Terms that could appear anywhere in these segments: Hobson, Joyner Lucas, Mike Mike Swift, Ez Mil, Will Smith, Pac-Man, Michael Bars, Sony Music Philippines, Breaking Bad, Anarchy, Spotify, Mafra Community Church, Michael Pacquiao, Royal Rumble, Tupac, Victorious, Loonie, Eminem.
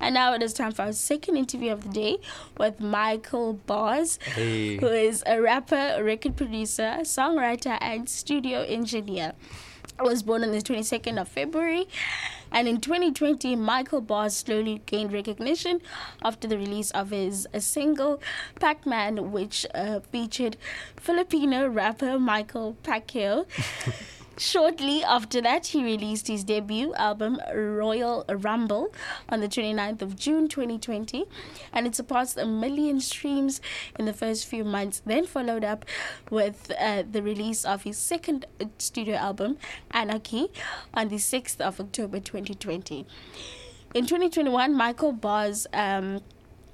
And now it is time for our second interview of the day with Michael Bars, who is a rapper, record producer, songwriter, and studio engineer. I was born on the 22nd of February, and in 2020, Michael Bars slowly gained recognition after the release of his single, Pac-Man, which featured Filipino rapper Michael Pacquiao. Shortly after that, he released his debut album, Royal Rumble, on the 29th of June 2020, and it surpassed 1 million streams in the first few months, then followed up with the release of his second studio album, Anarchy, on the 6th of October 2020. In 2021, Michael Bars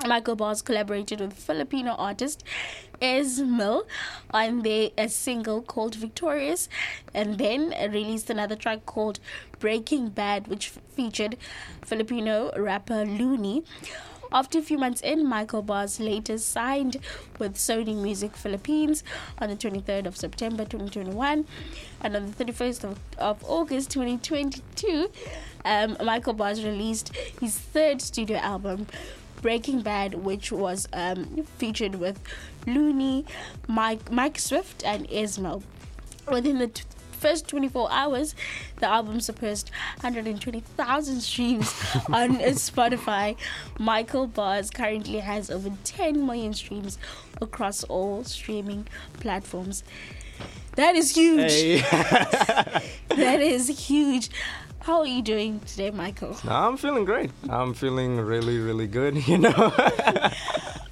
collaborated with Filipino artist Ez Mil on a single called Victorious, and then released another track called Breaking Bad, which featured Filipino rapper Loonie. After a few months in, Michael Bars later signed with Sony Music Philippines on the 23rd of September 2021. And on the 31st of August 2022, Michael Bars released his third studio album, Breaking Bad, which was featured with Loonie, Mike Swift, and Ez Mil. Within the first 24 hours, the album surpassed 120,000 streams on Spotify. Michael Bars currently has over 10 million streams across all streaming platforms. That is huge. Hey. That is huge. How are you doing today, Michael? I'm feeling great. I'm feeling really, really good, you know.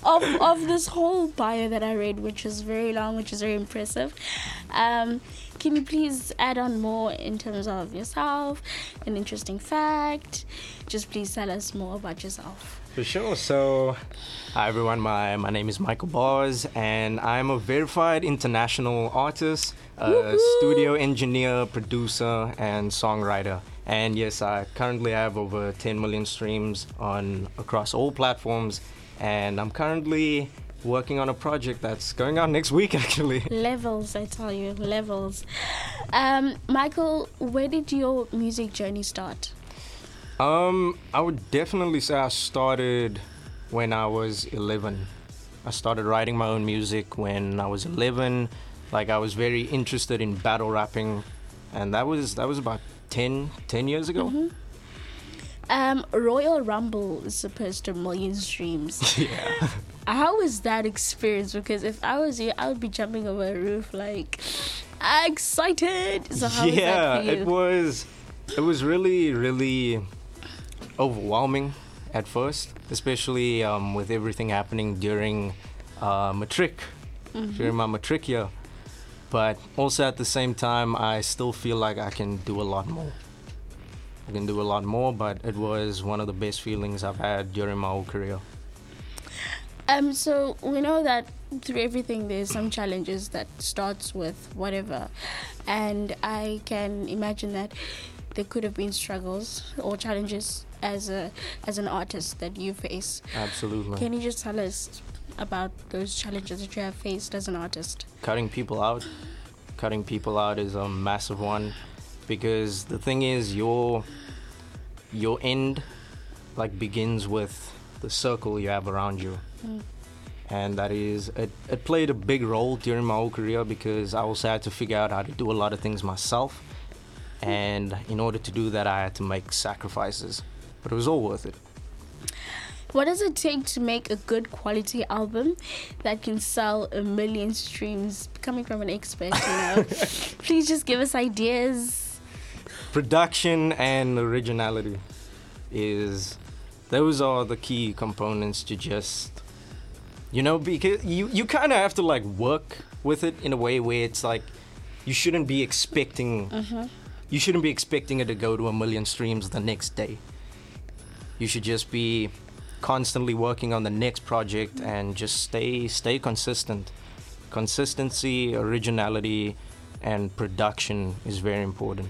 Of this whole bio that I read, which is very long, which is very impressive, can you please add on more in terms of yourself, an interesting fact? Just please tell us more about yourself. For sure. So, hi everyone, my name is Michael Bars, and I'm a verified international artist, studio engineer, producer, and songwriter. And yes, I currently have over 10 million streams across all platforms, and I'm currently working on a project that's going out next week, actually. Levels, I tell you, levels. Michael, where did your music journey start? I would definitely say I started when I was 11. I started writing my own music when I was 11. Like, I was very interested in battle rapping, and that was about 10 years ago. Mm-hmm. Royal Rumble is supposed to 1 million streams. Yeah. How was that experience? Because if I was you, I would be jumping over a roof, like, excited. So how was that for you? It was really, really overwhelming at first, especially with everything happening during matric. Mm-hmm. During my matric year. But also at the same time, I still feel like I can do a lot more. But it was one of the best feelings I've had during my whole career. So we know that through everything there's some challenges that starts with whatever, and I can imagine that there could have been struggles or challenges as an artist that you face. Absolutely. Can you just tell us about those challenges that you have faced as an artist? Cutting people out is a massive one, because the thing is, your end, like, begins with the circle you have around you. Mm. And that is, it played a big role during my whole career, because I also had to figure out how to do a lot of things myself. And in order to do that, I had to make sacrifices, but it was all worth it. What does it take to make a good quality album that can sell 1 million streams? Coming from an expert, you know. Please just give us ideas. Production and originality those are the key components to just, you know, because you kind of have to, like, work with it in a way where it's like you shouldn't be expecting, mm-hmm. you shouldn't be expecting it to go to 1 million streams the next day. You should just be constantly working on the next project and just stay consistent. Consistency, originality, and production is very important.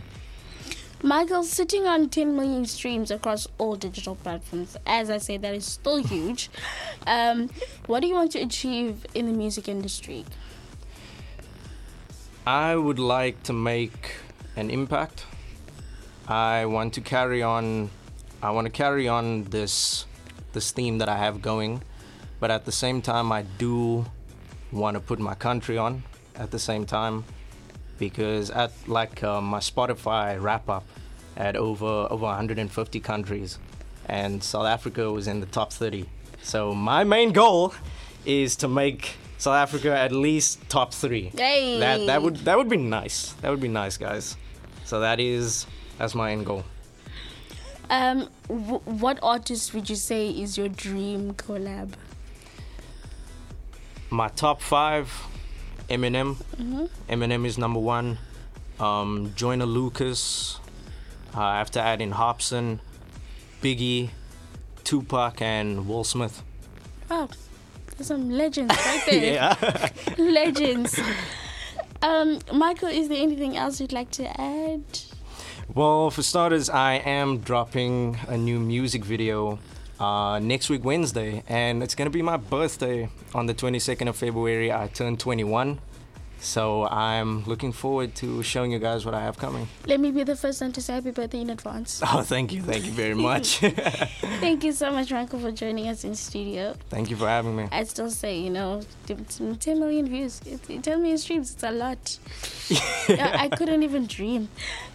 Michael, sitting on 10 million streams across all digital platforms, as I say, that is still huge. What do you want to achieve in the music industry? I would like to make an impact. I want to carry on this this theme that I have going. But at the same time, I do want to put my country on at the same time, because at like my Spotify wrap-up had over 150 countries, and South Africa was in the top 30. So my main goal is to make South Africa at least top 3. Yay. That would be nice. That would be nice, guys. So that's my end goal. What artist would you say is your dream collab? My top 5, Eminem. Mm-hmm. Eminem is number 1. Joyner Lucas. I have to add in Hobson, Biggie, Tupac, and Will Smith. Oh, there's some legends right there. Yeah. Legends. Michael, is there anything else you'd like to add? Well, for starters, I am dropping a new music video next week, Wednesday, and it's going to be my birthday on the 22nd of February. I turned 21, so I'm looking forward to showing you guys what I have coming. Let me be the first one to say happy birthday in advance. Oh, thank you. Thank you very much. Thank you so much, Michael, for joining us in studio. Thank you for having me. I still say, 10 million views, 10 million streams, it's a lot. Yeah. I couldn't even dream.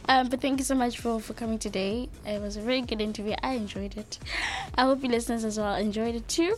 But thank you so much for coming today. It was a very good interview. I enjoyed it. I hope your listeners as well enjoyed it too.